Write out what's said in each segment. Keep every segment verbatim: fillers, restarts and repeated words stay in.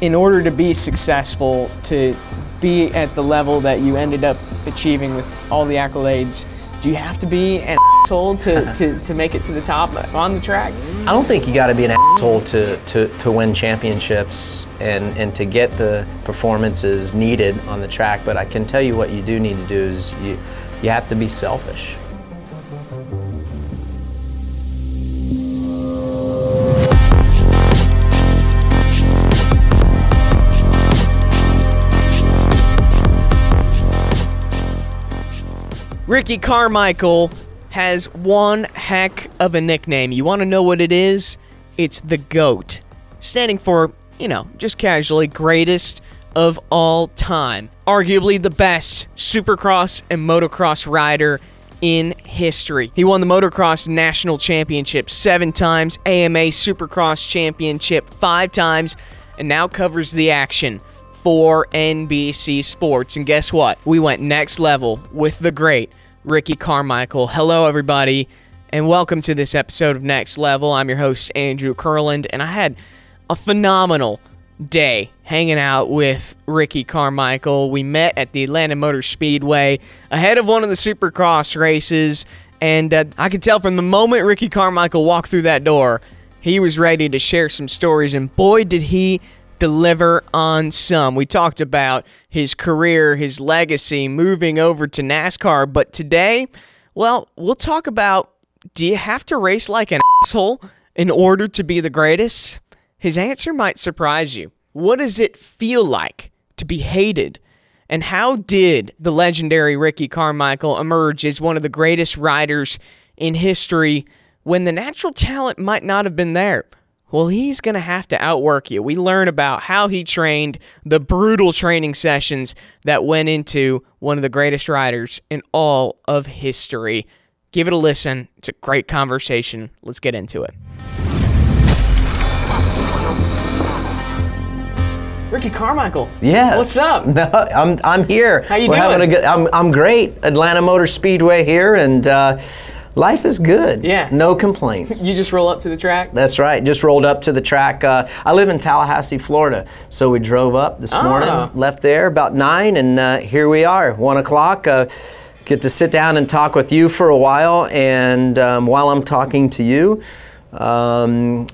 In order to be successful, to be at the level that you ended up achieving with all the accolades, do you have to be an asshole to, to, to make it to the top on the track? I don't think you got to be an asshole to, to, to win championships and, and to get the performances needed on the track, but I can tell you what you do need to do is you, you have to be selfish. Ricky Carmichael has one heck of a nickname. You want to know what it is? It's the GOAT. Standing for, you know, just casually, greatest of all time. Arguably the best Supercross and motocross rider in history. He won the Motocross National Championship seven times, A M A Supercross Championship five times, and now covers the action for N B C Sports. And guess what? We went next level with the great Ricky Carmichael. Hello, everybody, and welcome to this episode of Next Level. I'm your host, Andrew Kurland, and I had a phenomenal day hanging out with Ricky Carmichael. We met at the Atlanta Motor Speedway ahead of one of the Supercross races, and uh, I could tell from the moment Ricky Carmichael walked through that door, he was ready to share some stories, and boy, did he deliver on some. We talked about his career, his legacy, moving over to NASCAR, but today, well, we'll talk about, do you have to race like an asshole in order to be the greatest? His answer might surprise you. What does it feel like to be hated? And how did the legendary Ricky Carmichael emerge as one of the greatest riders in history when the natural talent might not have been there? Well, he's going to have to outwork you. We learn about how he trained, the brutal training sessions that went into one of the greatest riders in all of history. Give it a listen. It's a great conversation. Let's get into it. Ricky Carmichael. Yeah. What's up? No, I'm I'm here. How you We're doing? Having a good, I'm I'm great. Atlanta Motor Speedway here, and uh, life is good. Yeah. No complaints. You just roll up to the track? That's right. Just rolled up to the track. Uh, I live in Tallahassee, Florida, so we drove up this morning, oh. left there about nine, and uh, here we are, one o'clock. Uh, get to sit down and talk with you for a while, and um, while I'm talking to you, um,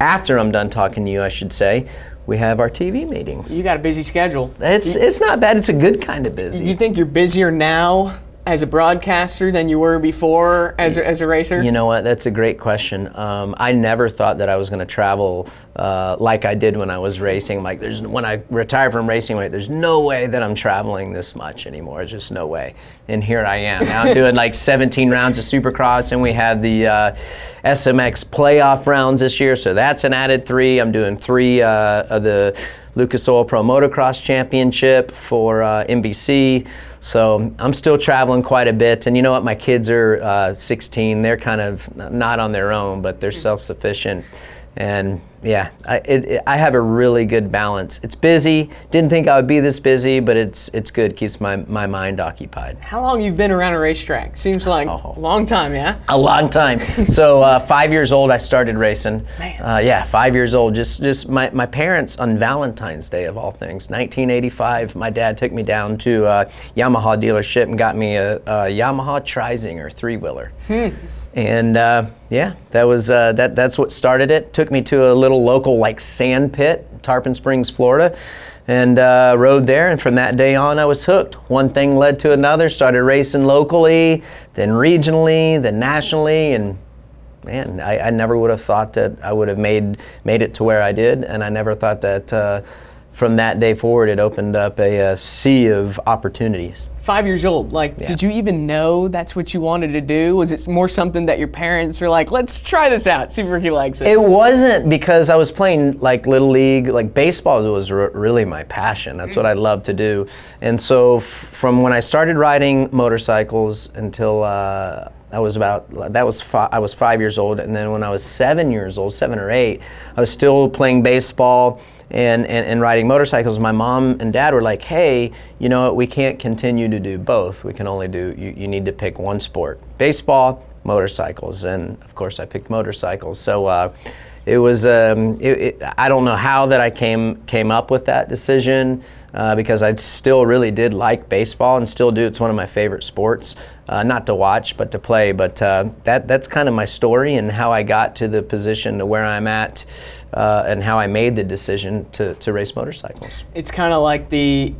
after I'm done talking to you, I should say, we have our T V meetings. You got a busy schedule. It's you, it's not bad. It's a good kind of busy. You think you're busier now as a broadcaster than you were before as a, as a racer? You know what? That's a great question. Um, I never thought that I was going to travel uh, like I did when I was racing. Like, there's when I retired from racing, like, there's no way that I'm traveling this much anymore. There's just no way. And here I am. Now I'm doing like seventeen rounds of Supercross, and we had the uh, S M X playoff rounds this year, so that's an added three. I'm doing three uh, of the Lucas Oil Pro Motocross Championship for uh, N B C. So I'm still traveling quite a bit. And you know what? My kids are uh, sixteen. They're kind of not on their own, but they're self-sufficient. And yeah, I, it, it, I have a really good balance. It's busy. Didn't think I would be this busy, but it's it's good. Keeps my, my mind occupied. How long you've been around a racetrack? Seems like oh. a long time, yeah? A long time. So uh, five years old, I started racing. Man. Uh, yeah, five years old. Just just my, my parents on Valentine's Day, of all things, nineteen eighty-five. My dad took me down to a Yamaha dealership and got me a, a Yamaha Trizinger three-wheeler. Hmm. And uh, yeah, that was uh, that. That's what started it. Took me to a little local like sand pit, Tarpon Springs, Florida, and uh, rode there. And from that day on, I was hooked. One thing led to another. Started racing locally, then regionally, then nationally. And man, I, I never would have thought that I would have made made it to where I did. And I never thought that uh, from that day forward, it opened up a, a sea of opportunities. five years old. Like, yeah. Did you even know that's what you wanted to do? Was it more something that your parents were like, let's try this out, see if Ricky likes it? It wasn't, because I was playing like Little League, like baseball was r- really my passion. That's what I loved to do. And so f- from when I started riding motorcycles until uh, I was about, that was fi- I was five years old. And then when I was seven years old, seven or eight, I was still playing baseball. And, and, and riding motorcycles, my mom and dad were like, hey, you know what, we can't continue to do both. We can only do, you, you need to pick one sport. Baseball, motorcycles. And of course I picked motorcycles. So uh, it was, um, it, it, I don't know how that I came came up with that decision uh, because I still really did like baseball and still do. It's one of my favorite sports, uh, not to watch, but to play. But uh, that that's kind of my story and how I got to the position to where I'm at. Uh, and how I made the decision to, to race motorcycles. It's kind of like the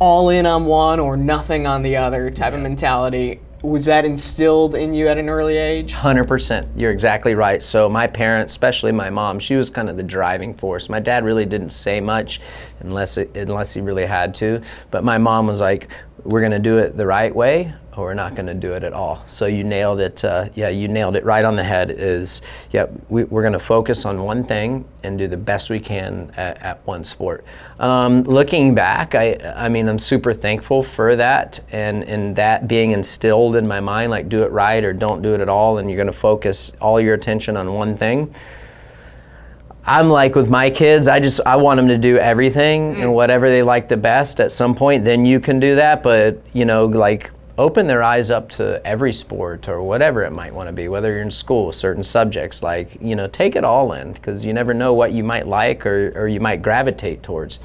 all in on one or nothing on the other type yeah. of mentality. Was that instilled in you at an early age? one hundred percent. You're exactly right. So my parents, especially my mom, she was kind of the driving force. My dad really didn't say much unless it, unless he really had to. But my mom was like, we're going to do it the right way. We're not going to do it at all. So you nailed it. Uh, yeah, you nailed it right on the head. Is yeah, we, we're going to focus on one thing and do the best we can at, at one sport. Um, looking back, I I mean, I'm super thankful for that and and that being instilled in my mind, like do it right or don't do it at all, and you're going to focus all your attention on one thing. I'm like with my kids, I just, I want them to do everything mm. and whatever they like the best at some point, then you can do that. But you know, like, open their eyes up to every sport or whatever it might want to be, whether you're in school, certain subjects, like, you know, take it all in, because you never know what you might like or, or you might gravitate towards.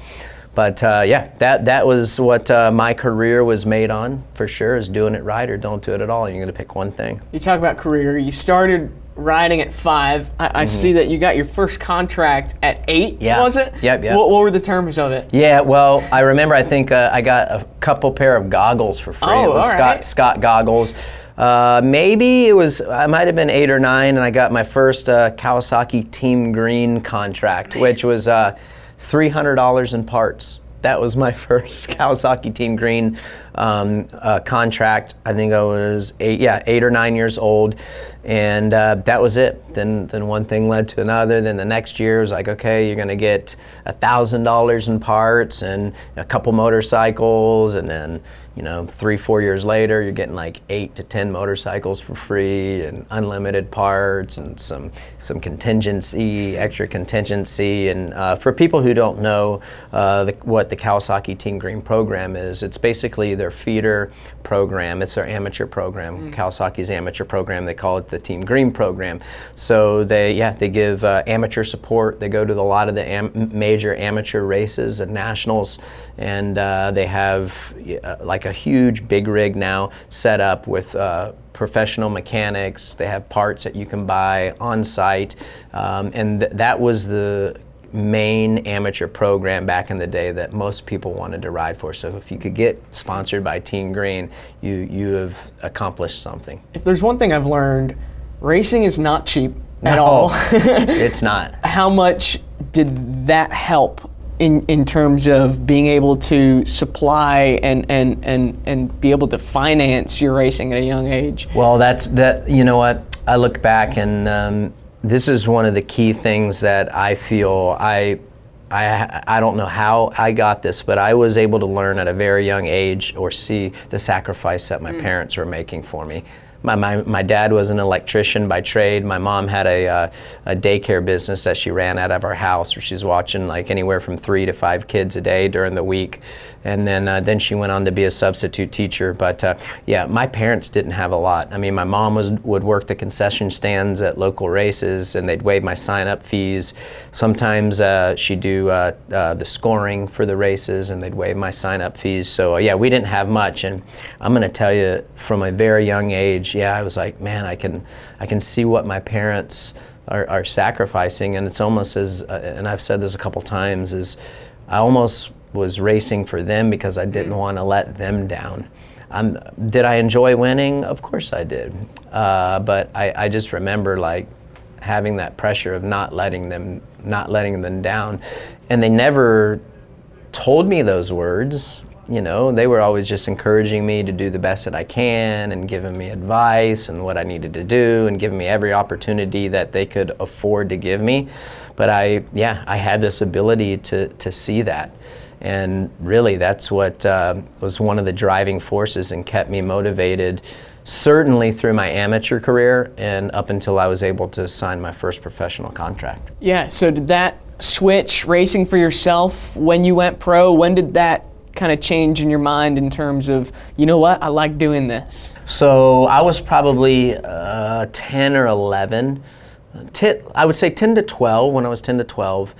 But uh, yeah, that that was what uh, my career was made on, for sure, is doing it right or don't do it at all. You're going to pick one thing. You talk about career. You started riding at five. I, I mm-hmm. see that you got your first contract at eight, yeah. was it? Yep, yep. What, what were the terms of it? Yeah, well, I remember I think uh, I got a couple pair of goggles for free. Oh, it was all Scott, right. Scott goggles. Uh, maybe it was, I might have been eight or nine, and I got my first uh, Kawasaki Team Green contract, which was uh, three hundred dollars in parts. That was my first Kawasaki Team Green um, uh, contract. I think I was eight, yeah, eight or nine years old, and uh, that was it. Then, then one thing led to another. Then the next year it was like, okay, you're gonna get a thousand dollars in parts and a couple motorcycles, and then you know, three, four years later, you're getting like eight to ten motorcycles for free and unlimited parts and some some contingency, extra contingency. And uh, for people who don't know uh, the, what the Kawasaki Team Green program is, it's basically their feeder program. It's their amateur program, mm. Kawasaki's amateur program. They call it the Team Green program. So they, yeah, they give uh, amateur support. They go to the, a lot of the am- major amateur races and nationals, and uh, they have uh, like a huge big rig now set up with uh, professional mechanics. They have parts that you can buy on site, um, and th- that was the main amateur program back in the day that most people wanted to ride for. So if you could get sponsored by Team Green, you you have accomplished something. If there's one thing I've learned, racing is not cheap no, at all. It's not. How much did that help in in terms of being able to supply and, and, and, and be able to finance your racing at a young age? Well, that's that. You know what? I look back, and um, this is one of the key things that I feel I, I, I don't know how I got this, but I was able to learn at a very young age or see the sacrifice that my mm. parents were making for me. My, my my dad was an electrician by trade. My mom had a uh, a daycare business that she ran out of our house, where she's watching like anywhere from three to five kids a day during the week, and then uh, then she went on to be a substitute teacher. But uh, yeah, my parents didn't have a lot. I mean, my mom was would work the concession stands at local races, and they'd waive my sign-up fees. Sometimes uh, she'd do uh, uh, the scoring for the races, and they'd waive my sign-up fees. So uh, yeah, we didn't have much, and I'm gonna tell you, from a very young age, yeah, I was like, man, I can, I can see what my parents are, are sacrificing, and it's almost as, uh, and I've said this a couple times, is I almost was racing for them because I didn't want to let them down. Um, did I enjoy winning? Of course I did, uh, but I, I just remember like having that pressure of not letting them, not letting them down, and they never told me those words. you know, they were always just encouraging me to do the best that I can and giving me advice and what I needed to do and giving me every opportunity that they could afford to give me. But I, yeah, I had this ability to, to see that. And really, that's what uh, was one of the driving forces and kept me motivated, certainly through my amateur career and up until I was able to sign my first professional contract. Yeah, so did that switch racing for yourself when you went pro, when did that kind of change in your mind in terms of, you know what, I like doing this? So I was probably uh, ten or eleven, ten, I would say ten to twelve, when I was ten to twelve.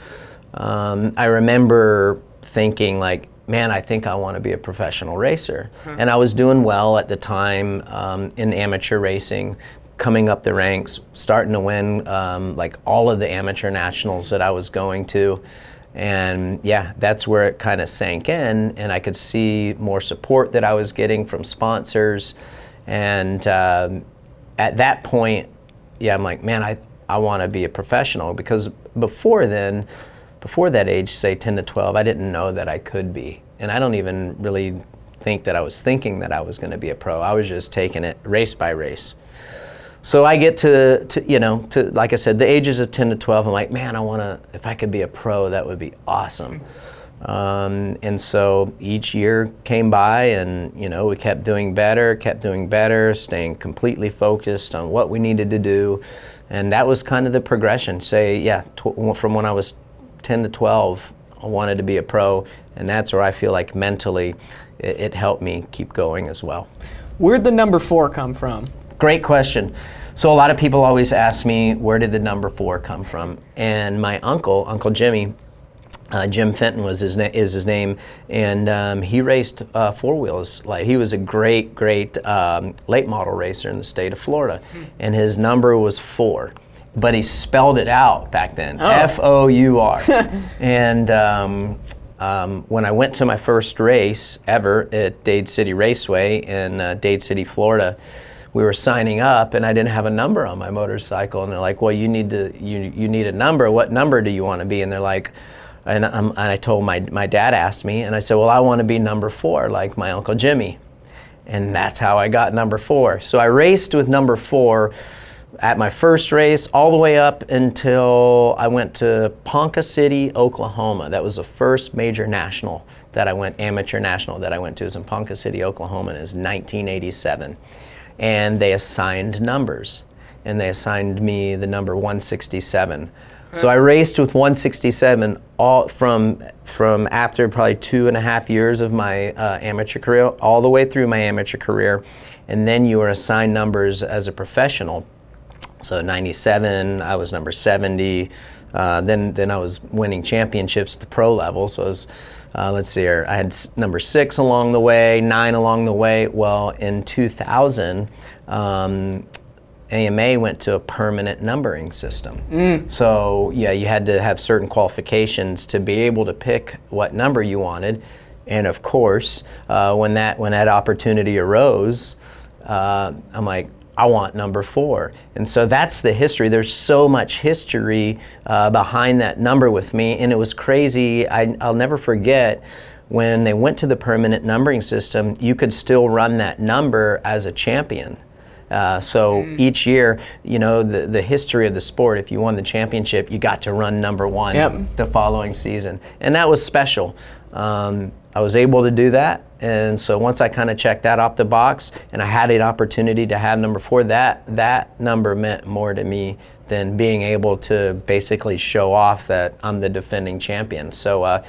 Um, I remember thinking like, man, I think I want to be a professional racer. Huh. And I was doing well at the time um, in amateur racing, coming up the ranks, starting to win um, like all of the amateur nationals that I was going to. And yeah, that's where it kind of sank in, and I could see more support that I was getting from sponsors. And um, at that point, yeah, I'm like, man, I, I want to be a professional, because before then, before that age, say ten to twelve, I didn't know that I could be. And I don't even really think that I was thinking that I was going to be a pro. I was just taking it race by race. So I get to, to, you know, to, like I said, the ages of ten to twelve, I'm like, man, I want to, if I could be a pro, that would be awesome. Um, and so each year came by and, you know, we kept doing better, kept doing better, staying completely focused on what we needed to do. And that was kind of the progression. Say, yeah, tw- from when I was ten to twelve, I wanted to be a pro, and that's where I feel like mentally it, it helped me keep going as well. Where'd the number four come from? Great question. So a lot of people always ask me, where did the number four come from? And my uncle, Uncle Jimmy, uh, Jim Fenton was his na- is his name, and um, he raced uh, four wheels. Like, he was a great, great um, late model racer in the state of Florida, and his number was four. But he spelled it out back then, oh. F O U R. And um, um, when I went to my first race ever at Dade City Raceway in uh, Dade City, Florida, we were signing up and I didn't have a number on my motorcycle. And they're like, well, you need to, you you need a number. What number do you want to be? And they're like, and, I'm, and I told my, my dad asked me, and I said, well, I want to be number four, like my Uncle Jimmy. And that's how I got number four. So I raced with number four at my first race, all the way up until I went to Ponca City, Oklahoma. That was the first major national that I went, amateur national that I went to, is in Ponca City, Oklahoma, and it was nineteen eighty-seven. And they assigned numbers, and they assigned me the number one sixty-seven. So I raced with one sixty-seven all from from after probably two and a half years of my uh, amateur career, all the way through my amateur career. And then you were assigned numbers as a professional. So ninety-seven, I was number seventy. Uh, then then I was winning championships at the pro level. So I was, uh, let's see here, I had number six along the way, nine along the way. Well, in two thousand, um, A M A went to a permanent numbering system. Mm. So yeah, you had to have certain qualifications to be able to pick what number you wanted. And of course, uh, when that when that opportunity arose, uh, I'm like, I want number four. And so that's the history. There's so much history uh, behind that number with me, and it was crazy. I, I'll never forget when they went to the permanent numbering system, you could still run that number as a champion. Uh, so mm. each year, you know, the, the history of the sport, if you won the championship, you got to run number one yep. the following season. And that was special. Um, I was able to do that. And so once I kind of checked that off the box and I had an opportunity to have number four, that that number meant more to me than being able to basically show off that I'm the defending champion. So uh,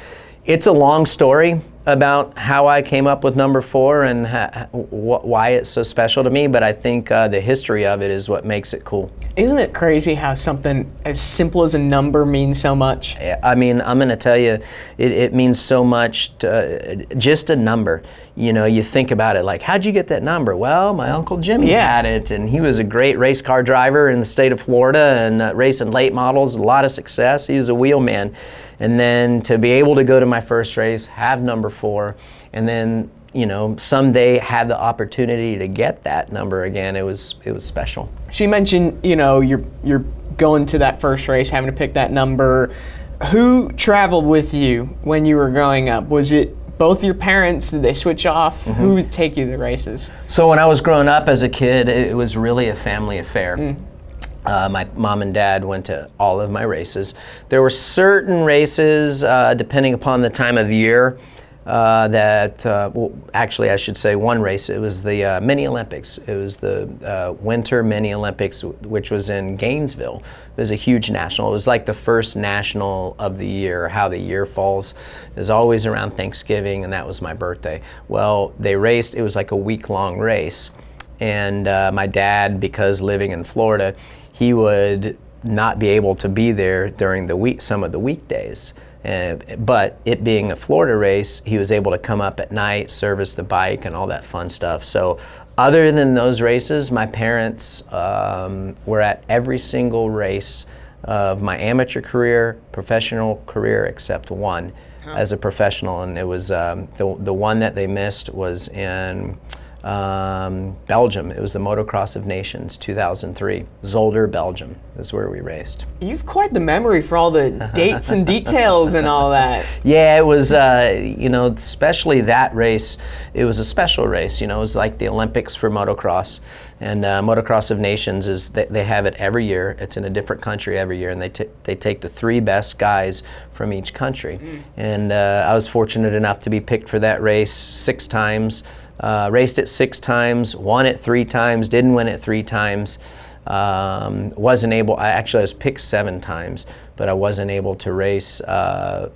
it's a long story about how I came up with number four and ha- wh- why it's so special to me, but I think uh, the history of it is what makes it cool. Isn't it crazy how something as simple as a number means so much? I mean, I'm gonna tell you, it, it means so much, to, uh, just a number. You know, you think about it like, how'd you get that number? Well, my Uncle Jimmy yeah. had it, and he was a great race car driver in the state of Florida and uh, racing late models, a lot of success. He was a wheelman. And then to be able to go to my first race, have number four, and then, you know, someday have the opportunity to get that number again, it was it was special. She mentioned, you know, you're you're going to that first race, having to pick that number. Who traveled with you when you were growing up? Was it both your parents, did they switch off? Mm-hmm. Who would take you to the races? So when I was growing up as a kid, it was really a family affair. Mm. Uh, my mom and dad went to all of my races. There were certain races, uh, depending upon the time of year, uh, that, uh, well, actually I should say one race, it was the uh, Mini Olympics. It was the uh, Winter Mini Olympics, which was in Gainesville. It was a huge national. It was like the first national of the year, how the year falls. It was always around Thanksgiving, and that was my birthday. Well, they raced, it was like a week-long race. And uh, my dad, because living in Florida, he would not be able to be there during the week, some of the weekdays. Uh, but it being a Florida race, he was able to come up at night, service the bike and all that fun stuff. So other than those races, my parents um, were at every single race of my amateur career, professional career, except one huh. as a professional. And it was um, the, the one that they missed was in Um, Belgium. It was the Motocross of Nations two thousand three. Zolder, Belgium is where we raced. You've quite the memory for all the dates and details and all that. Yeah, it was, uh, you know, especially that race, it was a special race. You know, it was like the Olympics for motocross. And uh, Motocross of Nations is, they, they have it every year. It's in a different country every year, and they, t- they take the three best guys from each country. Mm. And uh, I was fortunate enough to be picked for that race six times. Uh, raced it six times, won it three times, didn't win it three times, um, wasn't able, I actually I was picked seven times, but I wasn't able to race uh,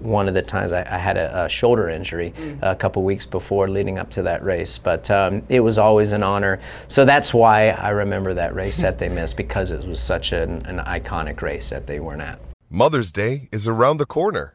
one of the times. I, I had a, a shoulder injury mm. a couple weeks before leading up to that race, but um, it was always an honor. So that's why I remember that race that they missed, because it was such an, an iconic race that they weren't at. Mother's Day is around the corner.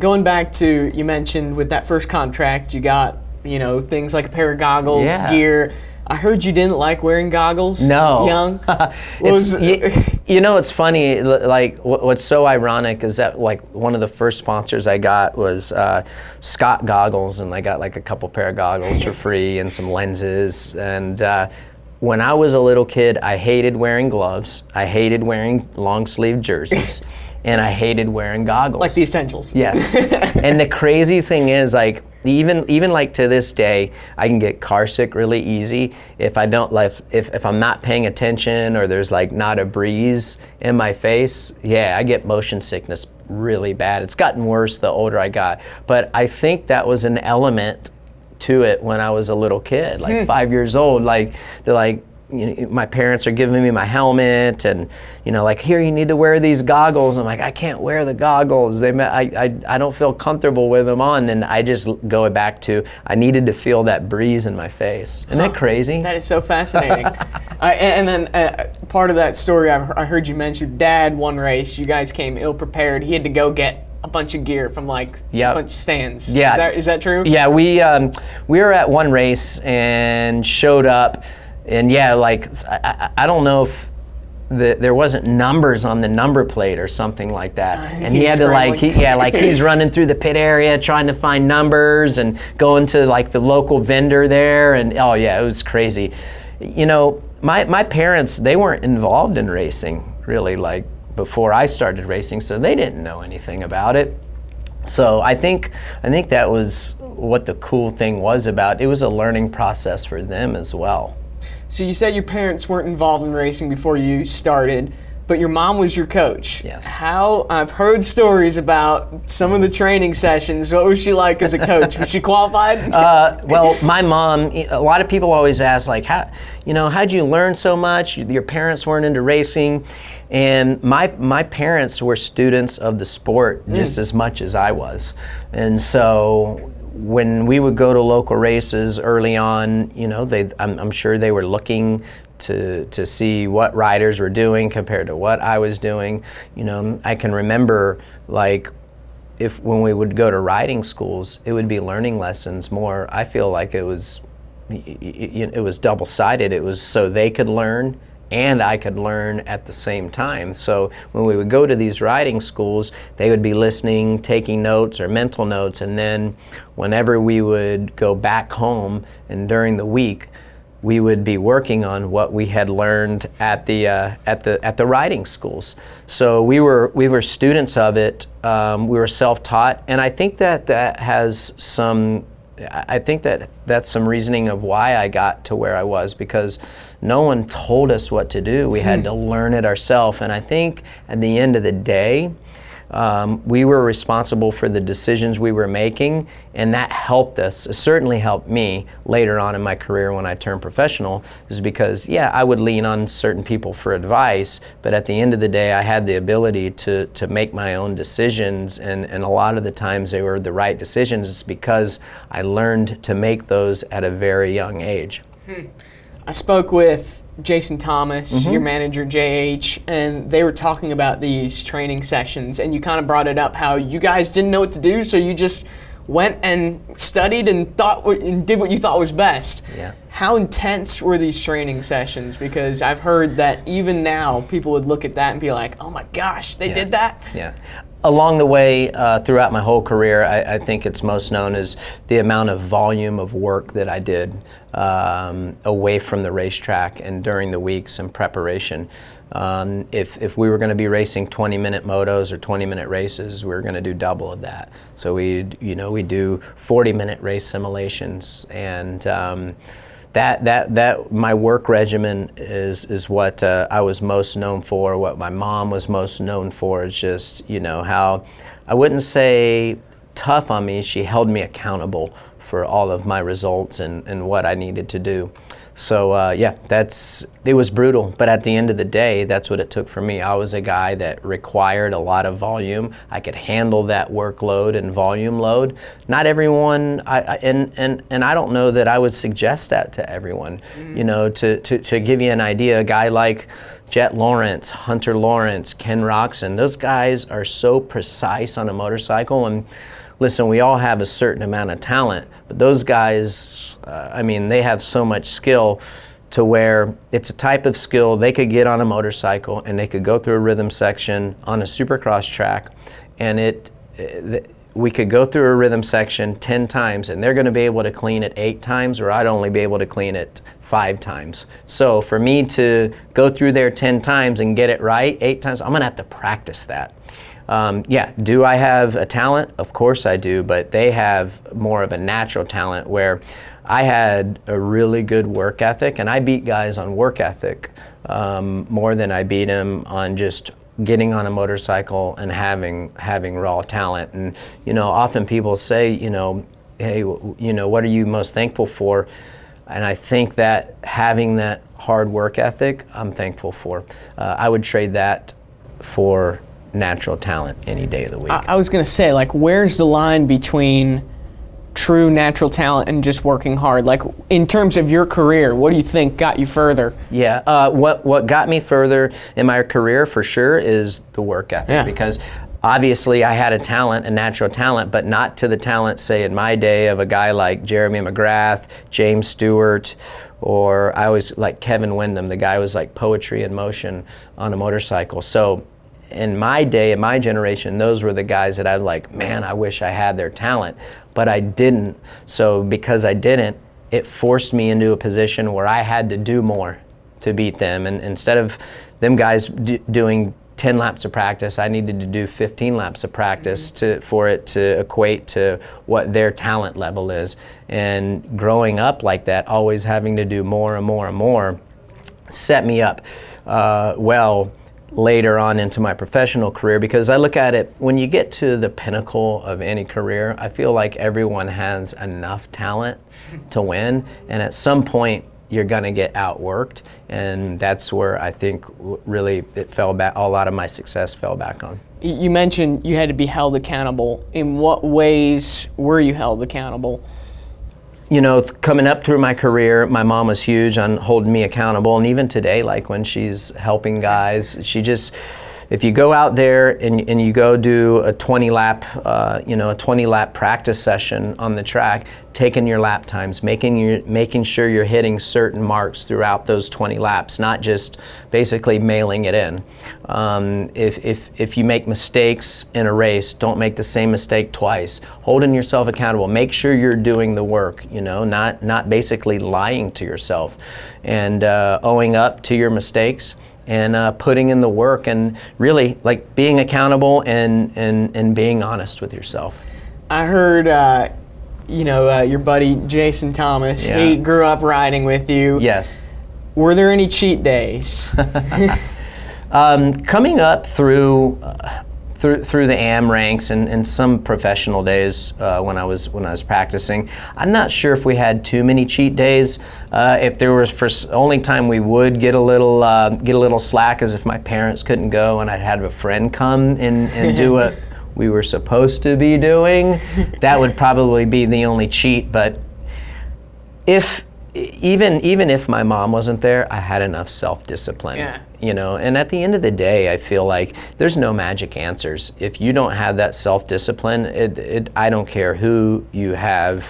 Going back to, you mentioned with that first contract, you got, you know, things like a pair of goggles, yeah. gear. I heard you didn't like wearing goggles. No. Young. was, you, you know, it's funny, like, what's so ironic is that, like, one of the first sponsors I got was uh, Scott goggles, and I got, like, a couple pair of goggles for free and some lenses. And uh, when I was a little kid, I hated wearing gloves. I hated wearing long-sleeve jerseys. And I hated wearing goggles. Like the essentials. Yes. And the crazy thing is, like, even even like to this day, I can get car sick really easy if I don't like if, if I'm not paying attention, or there's like not a breeze in my face. Yeah, I get motion sickness really bad. It's gotten worse the older I got, but I think that was an element to it when I was a little kid, like five years old. Like they're like. You know, my parents are giving me my helmet, and you know, like, here, you need to wear these goggles. I'm like, I can't wear the goggles. They, I, I, I don't feel comfortable with them on, and I just go back to I needed to feel that breeze in my face. Isn't huh. that crazy? That is so fascinating. I, and then uh, part of that story, I heard you mention Dad. One race, you guys came ill prepared. He had to go get a bunch of gear from like yep. a bunch of stands. Yeah, is that, is that true? Yeah, we um, we were at one race and showed up. And yeah, like, I, I don't know if the, there wasn't numbers on the number plate or something like that. And he had to like, he, yeah, like he's running through the pit area trying to find numbers and going to like the local vendor there. And oh yeah, it was crazy. You know, my, my parents, they weren't involved in racing really, like, before I started racing. So they didn't know anything about it. So I think I think that was what the cool thing was about. It was a learning process for them as well. So you said your parents weren't involved in racing before you started. But your mom was your coach. Yes. How, I've heard stories about some of the training sessions. What was she like as a coach? Was she qualified? uh, well, my mom, a lot of people always ask, like, how, you know, how'd you learn so much? Your parents weren't into racing. And my my parents were students of the sport just mm. as much as I was. And so when we would go to local races early on, you know, they I'm, I'm sure they were looking to to see what riders were doing compared to what I was doing. You know, I can remember, like, if when we would go to riding schools, it would be learning lessons more. I feel like it was it, it was double-sided. It was so they could learn and I could learn at the same time. So when we would go to these riding schools, they would be listening, taking notes or mental notes, and then whenever we would go back home and during the week, we would be working on what we had learned at the uh, at the at the riding schools. So we were we were students of it. Um, we were self-taught, and I think that that has some. I think that that's some reasoning of why I got to where I was, because no one told us what to do. We had to learn it ourselves. And I think at the end of the day, um, we were responsible for the decisions we were making, and that helped us. It certainly helped me later on in my career when I turned professional, is because, yeah, I would lean on certain people for advice, but at the end of the day, I had the ability to, to make my own decisions, and, and a lot of the times they were the right decisions. It's because I learned to make those at a very young age. Hmm. I spoke with Jason Thomas, mm-hmm. your manager, J H, and they were talking about these training sessions, and you kind of brought it up how you guys didn't know what to do, so you just went and studied and thought and did what you thought was best. Yeah. How intense were these training sessions? Because I've heard that even now people would look at that and be like, oh my gosh, they yeah. did that? Yeah. Along the way, uh, throughout my whole career, I, I think it's most known as the amount of volume of work that I did um, away from the racetrack and during the weeks in preparation. Um, if, if we were going to be racing twenty-minute motos or twenty-minute races, we were going to do double of that. So we, you know, we do forty-minute race simulations, and um, that that that my work regimen is is what uh, I was most known for. What my mom was most known for is just, you know, how I wouldn't say tough on me. She held me accountable for all of my results and, and what I needed to do. So uh, yeah, that's it was brutal, but at the end of the day, that's what it took for me. I was a guy that required a lot of volume. I could handle that workload and volume load. Not everyone, I, I, and and and I don't know that I would suggest that to everyone. Mm-hmm. You know, to, to to give you an idea, a guy like Jet Lawrence, Hunter Lawrence, Ken Roxon, those guys are so precise on a motorcycle. And listen, we all have a certain amount of talent, but those guys, uh, I mean, they have so much skill to where it's a type of skill they could get on a motorcycle and they could go through a rhythm section on a supercross track, and it, it we could go through a rhythm section ten times and they're going to be able to clean it eight times, or I'd only be able to clean it five times. So for me to go through there ten times and get it right eight times, I'm going to have to practice that. Um, yeah, do I have a talent? Of course I do, but they have more of a natural talent, where I had a really good work ethic, and I beat guys on work ethic um, more than I beat them on just getting on a motorcycle and having having raw talent. And, you know, often people say, you know, hey, you know, what are you most thankful for? And I think that having that hard work ethic, I'm thankful for. Uh, I would trade that for natural talent any day of the week. I, I was going to say, like, where's the line between true natural talent and just working hard? Like, in terms of your career, what do you think got you further? Yeah, uh, what what got me further in my career for sure is the work ethic, yeah. because obviously I had a talent, a natural talent, but not to the talent, say, in my day of a guy like Jeremy McGrath, James Stewart, or I was like Kevin Windham. The guy was like poetry in motion on a motorcycle. So in my day, in my generation, those were the guys that I'd like, man, I wish I had their talent, but I didn't. So because I didn't, it forced me into a position where I had to do more to beat them. And instead of them guys do, doing ten laps of practice, I needed to do fifteen laps of practice mm-hmm. to, for it to equate to what their talent level is. And growing up like that, always having to do more and more and more, set me up uh, well later on into my professional career, because I look at it, when you get to the pinnacle of any career, I feel like everyone has enough talent to win, and at some point you're gonna get outworked, and that's where I think really it fell back, a lot of my success fell back on. You mentioned you had to be held accountable. In what ways were you held accountable? You know, th- coming up through my career, my mom was huge on holding me accountable. And even today, like when she's helping guys, she just, if you go out there and, and you go do a twenty lap, uh, you know, a twenty lap practice session on the track, taking your lap times, making your, making sure you're hitting certain marks throughout those twenty laps, not just basically mailing it in. Um, if, if, if you make mistakes in a race, don't make the same mistake twice. Holding yourself accountable, make sure you're doing the work, you know, not, not basically lying to yourself, and uh, owning up to your mistakes, and uh, putting in the work, and really like being accountable and and, and being honest with yourself. I heard, uh, you know, uh, your buddy Jason Thomas, yeah. He grew up riding with you. Yes. Were there any cheat days? um, coming up through uh, through through the A M ranks and, and some professional days uh, when I was when I was practicing, I'm not sure if we had too many cheat days. Uh, if there was, for only time we would get a little uh, get a little slack is if my parents couldn't go and I'd have a friend come and, and do what we were supposed to be doing. That would probably be the only cheat. But if even even if my mom wasn't there, I had enough self-discipline. Yeah. You know, and at the end of the day, I feel like there's no magic answers. If you don't have that self-discipline, it, it, I don't care who you have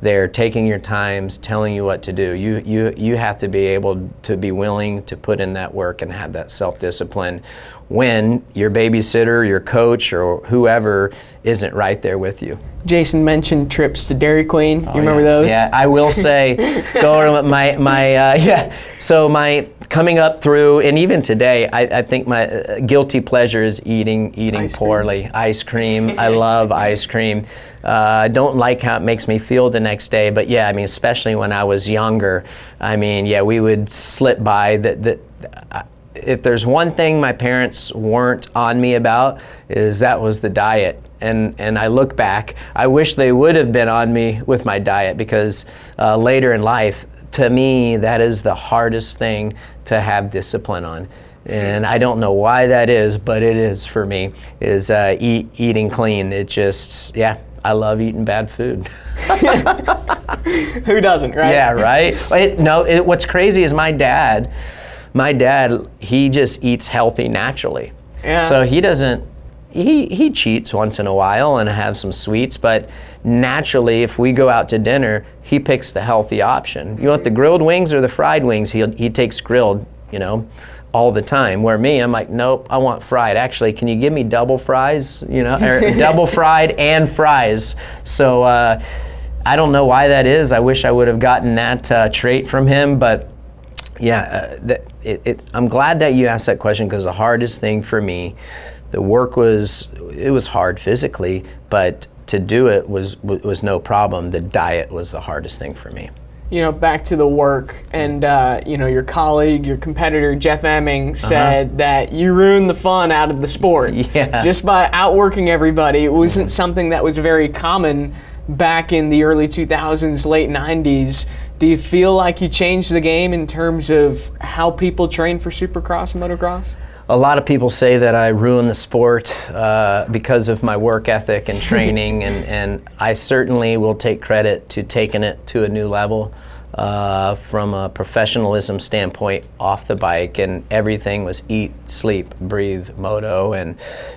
there taking your times, telling you what to do. You you you have to be able to be willing to put in that work and have that self-discipline when your babysitter, your coach, or whoever isn't right there with you. Jason mentioned trips to Dairy Queen. Oh, you remember yeah. those? Yeah, I will say, going with my my uh, yeah. So my. Coming up through, and even today, I, I think my uh, guilty pleasure is eating eating ice poorly. Cream. Ice cream. I love ice cream. Uh, I don't like how it makes me feel the next day, but yeah, I mean, especially when I was younger, I mean, yeah, we would slip by. That that uh, if there's one thing my parents weren't on me about, is that was the diet. And and I look back, I wish they would have been on me with my diet, because uh, later in life, to me, that is the hardest thing to have discipline on. And I don't know why that is, but it is for me, is uh, eat, eating clean. It just, yeah, I love eating bad food. Who doesn't, right? Yeah, right? It, no, it, what's crazy is my dad, my dad, he just eats healthy naturally. Yeah. So he doesn't, He he cheats once in a while and have some sweets, but naturally, if we go out to dinner, he picks the healthy option. You want the grilled wings or the fried wings? He he takes grilled, you know, all the time. Where me, I'm like, nope, I want fried. Actually, can you give me double fries? You know, or double fried and fries. So uh, I don't know why that is. I wish I would have gotten that uh, trait from him, but yeah, uh, that, it, it, I'm glad that you asked that question, because the hardest thing for me. The work was, it was hard physically, but to do it was was no problem. The diet was the hardest thing for me. You know, back to the work, and uh, you know, your colleague, your competitor, Jeff Emig said uh-huh. that you ruined the fun out of the sport. Yeah. Just by outworking everybody. It wasn't something that was very common back in the early two thousands, late nineties. Do you feel like you changed the game in terms of how people train for Supercross and Motocross? A lot of people say that I ruin the sport uh, because of my work ethic and training, and, and I certainly will take credit to taking it to a new level uh, from a professionalism standpoint off the bike, and everything was eat, sleep, breathe, moto, and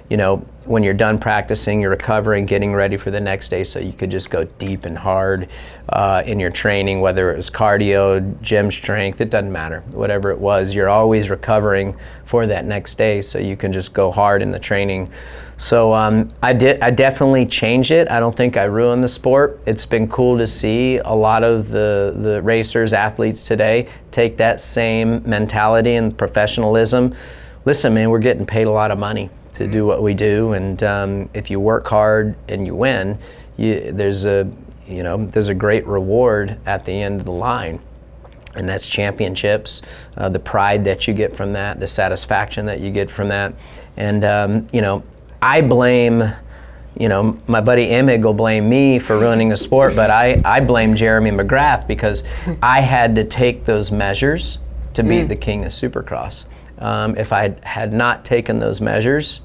you know, when you're done practicing, you're recovering, getting ready for the next day, so you could just go deep and hard uh, in your training, whether it was cardio, gym strength, it doesn't matter, whatever it was, you're always recovering for that next day, so you can just go hard in the training. So um, I did. I definitely changed it. I don't think I ruined the sport. It's been cool to see a lot of the, the racers, athletes today take that same mentality and professionalism. Listen, man, we're getting paid a lot of money to do what we do, and um, if you work hard and you win, you, there's a you know there's a great reward at the end of the line. and that's championships, uh, the pride that you get from that, the satisfaction that you get from that. And, um, you know, I blame, you know, my buddy Emig will blame me for ruining a sport, but I, I blame Jeremy McGrath because I had to take those measures to be mm. the king of Supercross. Um, if I had not taken those measures,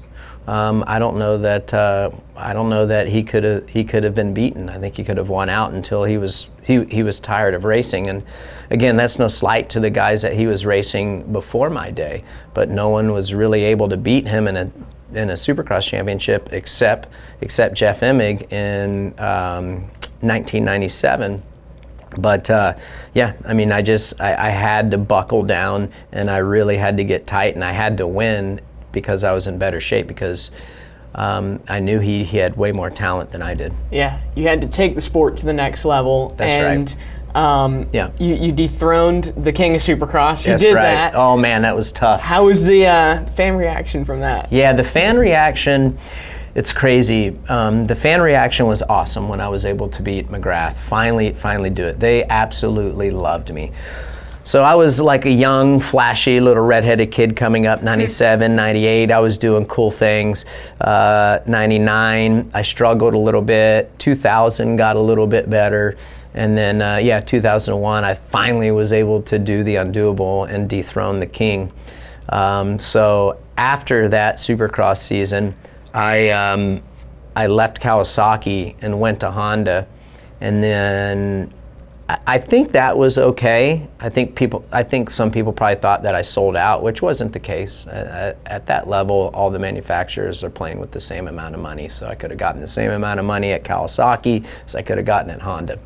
um, I don't know that uh, I don't know that he could have he could have been beaten. I think he could have won out until he was he he was tired of racing. And again, that's no slight to the guys that he was racing before my day, but no one was really able to beat him in a in a Supercross championship except except Jeff Emig in um, nineteen ninety-seven. But uh, yeah, I mean, I just, I, I had to buckle down and I really had to get tight and I had to win because I was in better shape because um, I knew he, he had way more talent than I did. Yeah, you had to take the sport to the next level. That's and, right. Um, yeah. you, you dethroned the king of Supercross. You That's did right. that. Oh man, that was tough. How was the uh, fan reaction from that? Yeah, the fan reaction. It's crazy. Um, the fan reaction was awesome when I was able to beat McGrath. Finally, finally do it. They absolutely loved me. So I was like a young, flashy, little redheaded kid coming up, ninety-seven, ninety-eight. I was doing cool things. Uh, ninety-nine, I struggled a little bit. two thousand got a little bit better. And then, uh, yeah, two thousand one, I finally was able to do the undoable and dethrone the king. Um, so after that Supercross season, I um, I left Kawasaki and went to Honda, and then I, I think that was okay. I think people, I think some people probably thought that I sold out, which wasn't the case. I, I, at that level, all the manufacturers are playing with the same amount of money, so I could have gotten the same amount of money at Kawasaki as I could have gotten at Honda.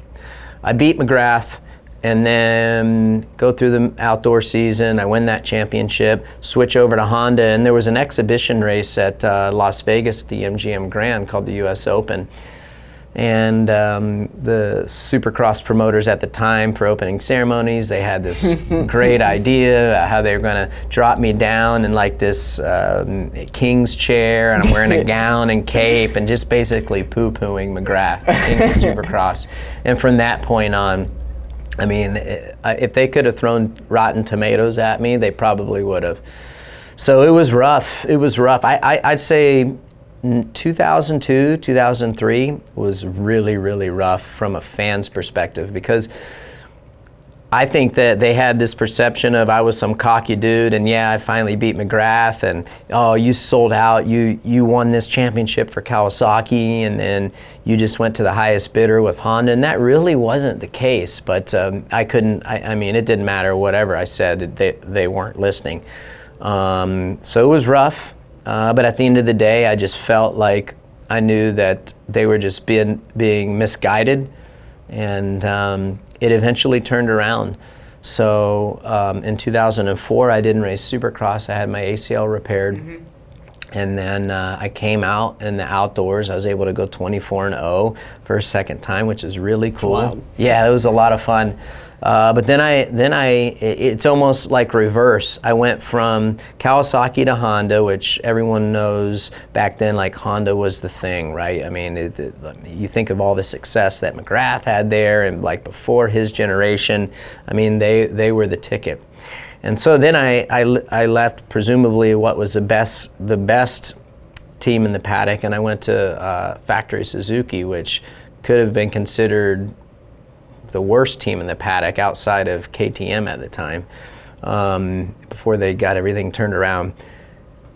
I beat McGrath, and then go through the outdoor season. I win that championship, switch over to Honda, and there was an exhibition race at uh, Las Vegas at the M G M Grand called the U S Open. And um, the Supercross promoters at the time for opening ceremonies, they had this great idea about how they were gonna drop me down in like this um, king's chair, and I'm wearing a gown and cape, and just basically poo-pooing McGrath, king of Supercross. And from that point on, I mean, if they could have thrown rotten tomatoes at me, they probably would have. So it was rough. It was rough. I, I, I'd say two thousand two, two thousand three was really, really rough from a fan's perspective because I think that they had this perception of I was some cocky dude and yeah, I finally beat McGrath and oh, you sold out, you you won this championship for Kawasaki and then you just went to the highest bidder with Honda, and that really wasn't the case, but um, I couldn't, I, I mean, it didn't matter whatever I said, they, they weren't listening. Um, so it was rough, uh, but at the end of the day, I just felt like I knew that they were just being, being misguided, and um, it eventually turned around. So um, in two thousand four, I didn't race Supercross. I had my A C L repaired. Mm-hmm. And then uh, I came out in the outdoors. I was able to go twenty-four and oh for a second time, which is really cool. Yeah, it was a lot of fun. Uh, but then I, then I, it's almost like reverse. I went from Kawasaki to Honda, which everyone knows back then, like Honda was the thing, right? I mean, it, it, you think of all the success that McGrath had there and like before his generation, I mean, they, they were the ticket. And so then I, I, I left presumably what was the best, the best team in the paddock, and I went to uh, Factory Suzuki, which could have been considered the worst team in the paddock outside of K T M at the time, um, before they got everything turned around.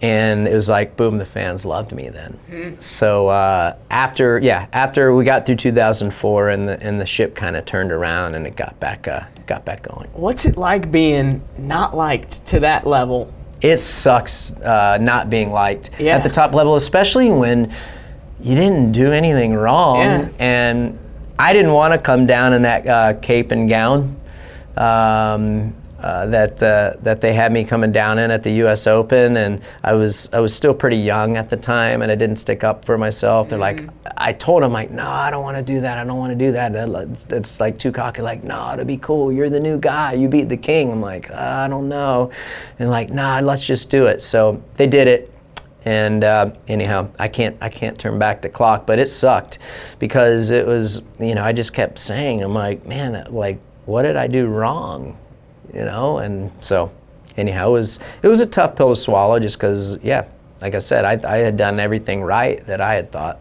And it was like, boom, the fans loved me then. Mm. So uh, after, yeah, after we got through two thousand four and the and the ship kind of turned around and it got back, uh, got back going. What's it like being not liked to that level? It sucks uh, not being liked yeah. at the top level, especially when you didn't do anything wrong. Yeah. And I didn't want to come down in that uh, cape and gown. Um, Uh, that uh, that they had me coming down in at the U S Open, and I was I was still pretty young at the time, and I didn't stick up for myself. They're mm-hmm. like, I told them like, no, I don't want to do that. I don't want to do that. It's, it's like too cocky. Like, no, it'll be cool. You're the new guy. You beat the king. I'm like, I don't know, and like, nah, let's just do it. So they did it, and uh, anyhow, I can't I can't turn back the clock, but it sucked because it was you know I just kept saying I'm like, man, like what did I do wrong? you know. And so anyhow, it was it was a tough pill to swallow, just because, yeah, like I said, I, I had done everything right that I had thought.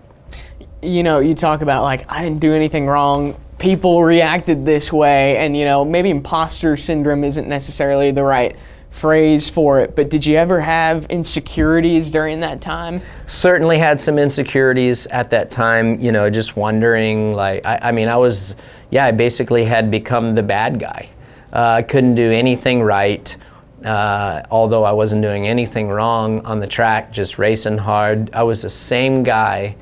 You know, you talk about, like, I didn't do anything wrong, people reacted this way, and, you know, maybe imposter syndrome isn't necessarily the right phrase for it, but did you ever have insecurities during that time? Certainly had some insecurities at that time, you know, just wondering, like, I, I mean, I was, yeah, I basically had become the bad guy. I uh, couldn't do anything right, uh, although I wasn't doing anything wrong on the track, just racing hard. I was the same guy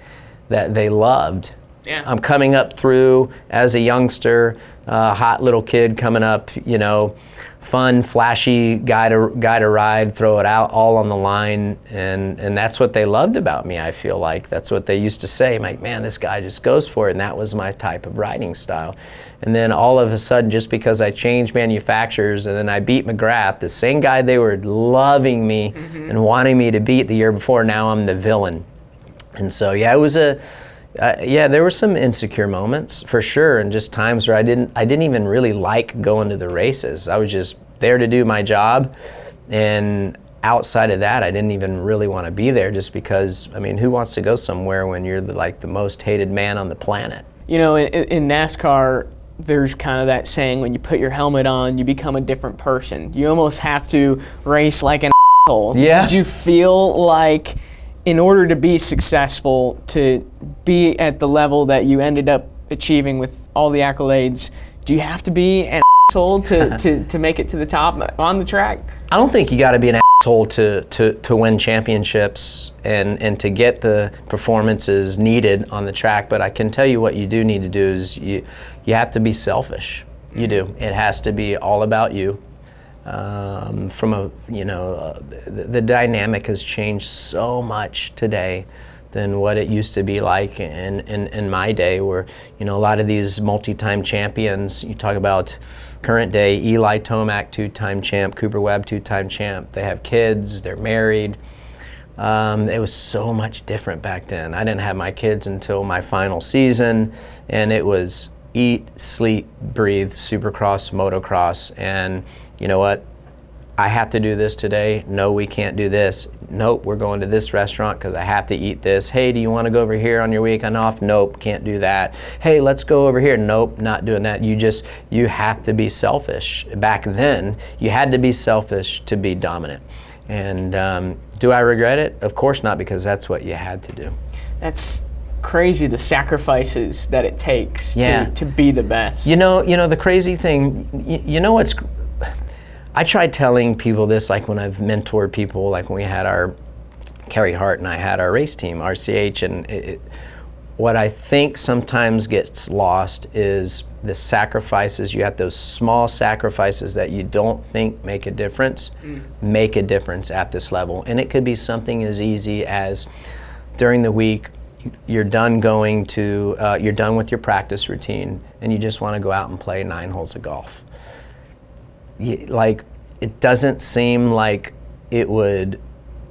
that they loved. Yeah. I'm coming up through as a youngster, uh, hot little kid coming up, you know, fun, flashy guy to guy to ride, throw it out all on the line, and and that's what they loved about me. I feel like that's what they used to say, like, man, this guy just goes for it, and that was my type of riding style. And then all of a sudden, just because I changed manufacturers and then I beat McGrath, the same guy they were loving me mm-hmm. and wanting me to beat the year before, now I'm the villain. And so, yeah, it was a Uh, yeah, there were some insecure moments for sure, and just times where I didn't I didn't even really like going to the races. I was just there to do my job, and outside of that, I didn't even really want to be there, just because, I mean, who wants to go somewhere when you're the, like the most hated man on the planet? You know, in, in NASCAR, there's kind of that saying, when you put your helmet on, you become a different person. You almost have to race like an asshole. Yeah. Did you feel like, in order to be successful, to be at the level that you ended up achieving with all the accolades, do you have to be an asshole to, to, to make it to the top on the track? I don't think you gotta be an asshole to, to, to win championships and, and to get the performances needed on the track, but I can tell you what you do need to do is you, you have to be selfish. You do. It has to be all about you. Um, from a, you know, uh, the, the dynamic has changed so much today than what it used to be like in, in, in my day, where, you know, a lot of these multi-time champions, you talk about current day, Eli Tomac, two-time champ, Cooper Webb, two-time champ, they have kids, they're married. Um, it was so much different back then. I didn't have my kids until my final season, and it was eat, sleep, breathe, Supercross, motocross, and you know what, I have to do this today. No, we can't do this. Nope, we're going to this restaurant because I have to eat this. Hey, do you want to go over here on your weekend off? Nope, can't do that. Hey, let's go over here. Nope, not doing that. You just, you have to be selfish. Back then, you had to be selfish to be dominant. And um, do I regret it? Of course not, because that's what you had to do. That's crazy, the sacrifices that it takes yeah. to, to be the best. You know, you know the crazy thing, you, you know what's, I tried telling people this, like when I've mentored people, like when we had our, Kerry Hart and I had our race team, R C H, and it, it, what I think sometimes gets lost is the sacrifices. You have those small sacrifices that you don't think make a difference, mm. make a difference at this level. And it could be something as easy as during the week, you're done going to, uh, you're done with your practice routine, and you just want to go out and play nine holes of golf. Like, it doesn't seem like it would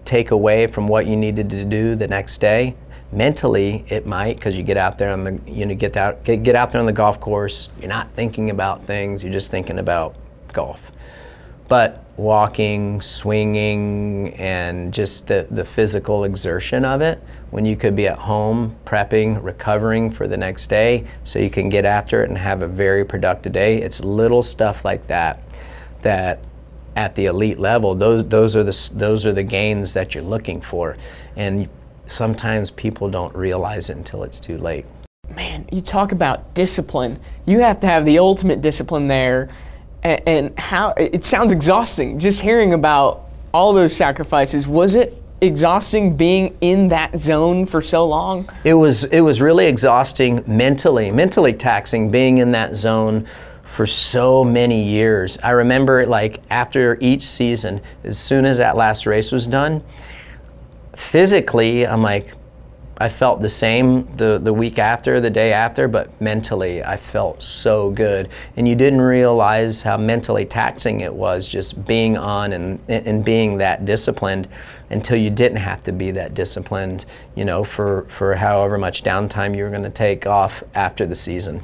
take away from what you needed to do the next day. Mentally, it might, because you get out there on the you know get out get, get out there on the golf course. You're not thinking about things. You're just thinking about golf. But walking, swinging, and just the the physical exertion of it, when you could be at home prepping, recovering for the next day, so you can get after it and have a very productive day. It's little stuff like that. That at the elite level, those those are the those are the gains that you're looking for, and sometimes people don't realize it until it's too late. Man, you talk about discipline. You have to have the ultimate discipline there, and, and how it sounds exhausting. Just hearing about all those sacrifices, was it exhausting being in that zone for so long? It was. It was really exhausting mentally, mentally taxing being in that zone for so many years. I remember, like, after each season, as soon as that last race was done, physically, I'm like, I felt the same the, the week after, the day after, but mentally, I felt so good. And you didn't realize how mentally taxing it was, just being on and, and being that disciplined, until you didn't have to be that disciplined, you know, for, for however much downtime you were gonna take off after the season.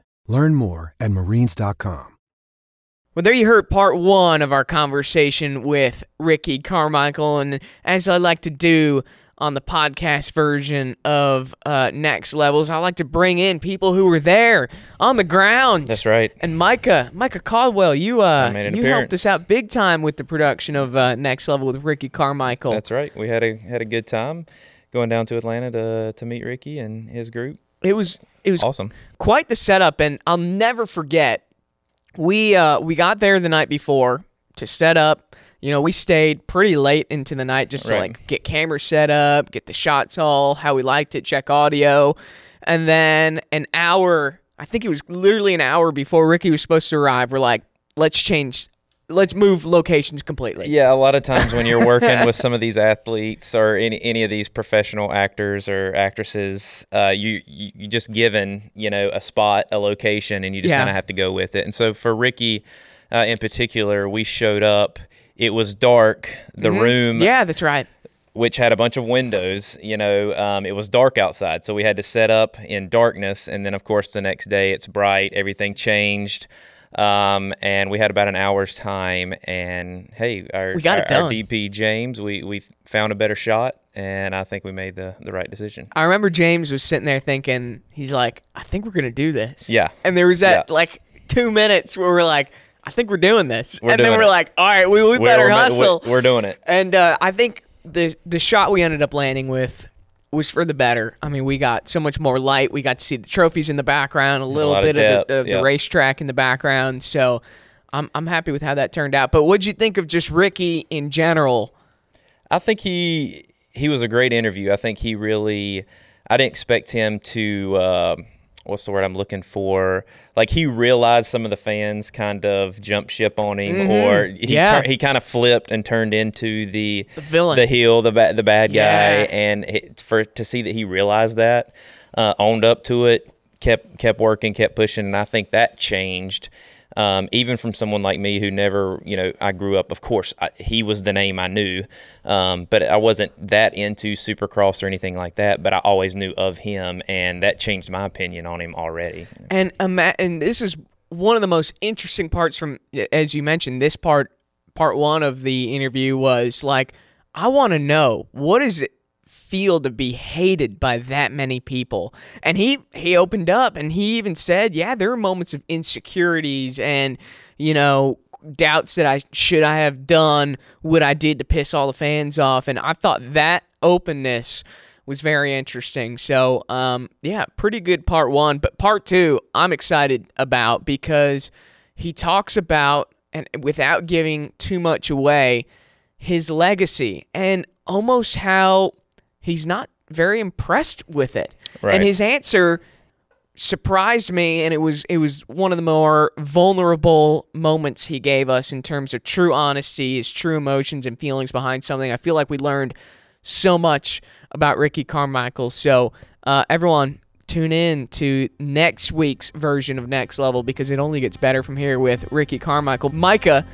Learn more at marines dot com. Well, there you heard part one of our conversation with Ricky Carmichael, and as I like to do on the podcast version of uh, Next Levels, I like to bring in people who were there on the ground. That's right. And Micah, Micah Caldwell, you uh, you appearance. helped us out big time with the production of uh, Next Level with Ricky Carmichael. That's right. We had a had a good time going down to Atlanta to to meet Ricky and his group. It was it was awesome. Quite the setup, and I'll never forget. We uh we got there the night before to set up. You know, we stayed pretty late into the night just to right. like get cameras set up, get the shots all how we liked it, check audio, and then an hour. I think it was literally an hour before Ricky was supposed to arrive. We're like, let's change. Let's move locations completely. Yeah, a lot of times when you're working with some of these athletes or any any of these professional actors or actresses, uh, you you just given you know a spot, a location, and you just yeah. kind of have to go with it. And so for Ricky, uh, in particular, we showed up. It was dark. The mm-hmm. room, yeah, that's right, which had a bunch of windows. You know, um, it was dark outside, so we had to set up in darkness. And then, of course, the next day it's bright. Everything changed. Um, and we had about an hour's time, and hey, our, we got it our, done. Our D P James, we, we found a better shot, and I think we made the, the right decision. I remember James was sitting there thinking, he's like, I think we're going to do this. Yeah. And there was that yeah. like two minutes where we're like, I think we're doing this. We're and doing then we're it. Like, all right, we, we better we're, hustle. We're, we're doing it. And, uh, I think the, the shot we ended up landing with was for the better. I mean, we got so much more light. We got to see the trophies in the background, a little a bit of, depth, of, the, of yeah. the racetrack in the background. So I'm I'm happy with how that turned out. But what'd you think of just Ricky in general? I think he he was a great interview. I think he really – I didn't expect him to uh, – what's the word I'm looking for? Like, he realized some of the fans kind of jumped ship on him, mm-hmm. or he yeah. tur- he kind of flipped and turned into the the villain, the heel, the ba- the bad yeah. guy. And it, for to see that he realized that, uh, owned up to it, kept kept working, kept pushing, and I think that changed. Um, even from someone like me who never, you know, I grew up, of course, I, he was the name I knew, um, but I wasn't that into Supercross or anything like that, but I always knew of him, and that changed my opinion on him already. And um, and this is one of the most interesting parts from, as you mentioned, this part, part one of the interview was like, I want to know, what does it feel to be hated by that many people? And he he opened up, and he even said, yeah, there are moments of insecurities and, you know, doubts that I should I have done what I did to piss all the fans off. And I thought that openness was very interesting. So, um, yeah, pretty good part one. But part two, I'm excited about, because he talks about, and without giving too much away, his legacy and almost how he's not very impressed with it. Right. And his answer surprised me, and it was it was one of the more vulnerable moments he gave us in terms of true honesty, his true emotions and feelings behind something. I feel like we learned so much about Ricky Carmichael. So uh, everyone, tune in to next week's version of Next Level, because it only gets better from here with Ricky Carmichael. Micah,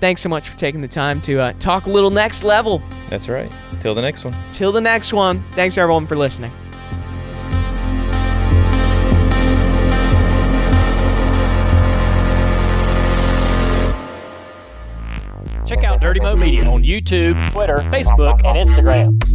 thanks so much for taking the time to uh, talk a little Next Level. That's right. Till the next one. Till the next one. Thanks, everyone, for listening. Check out Dirty Moat Media on YouTube, Twitter, Facebook, and Instagram.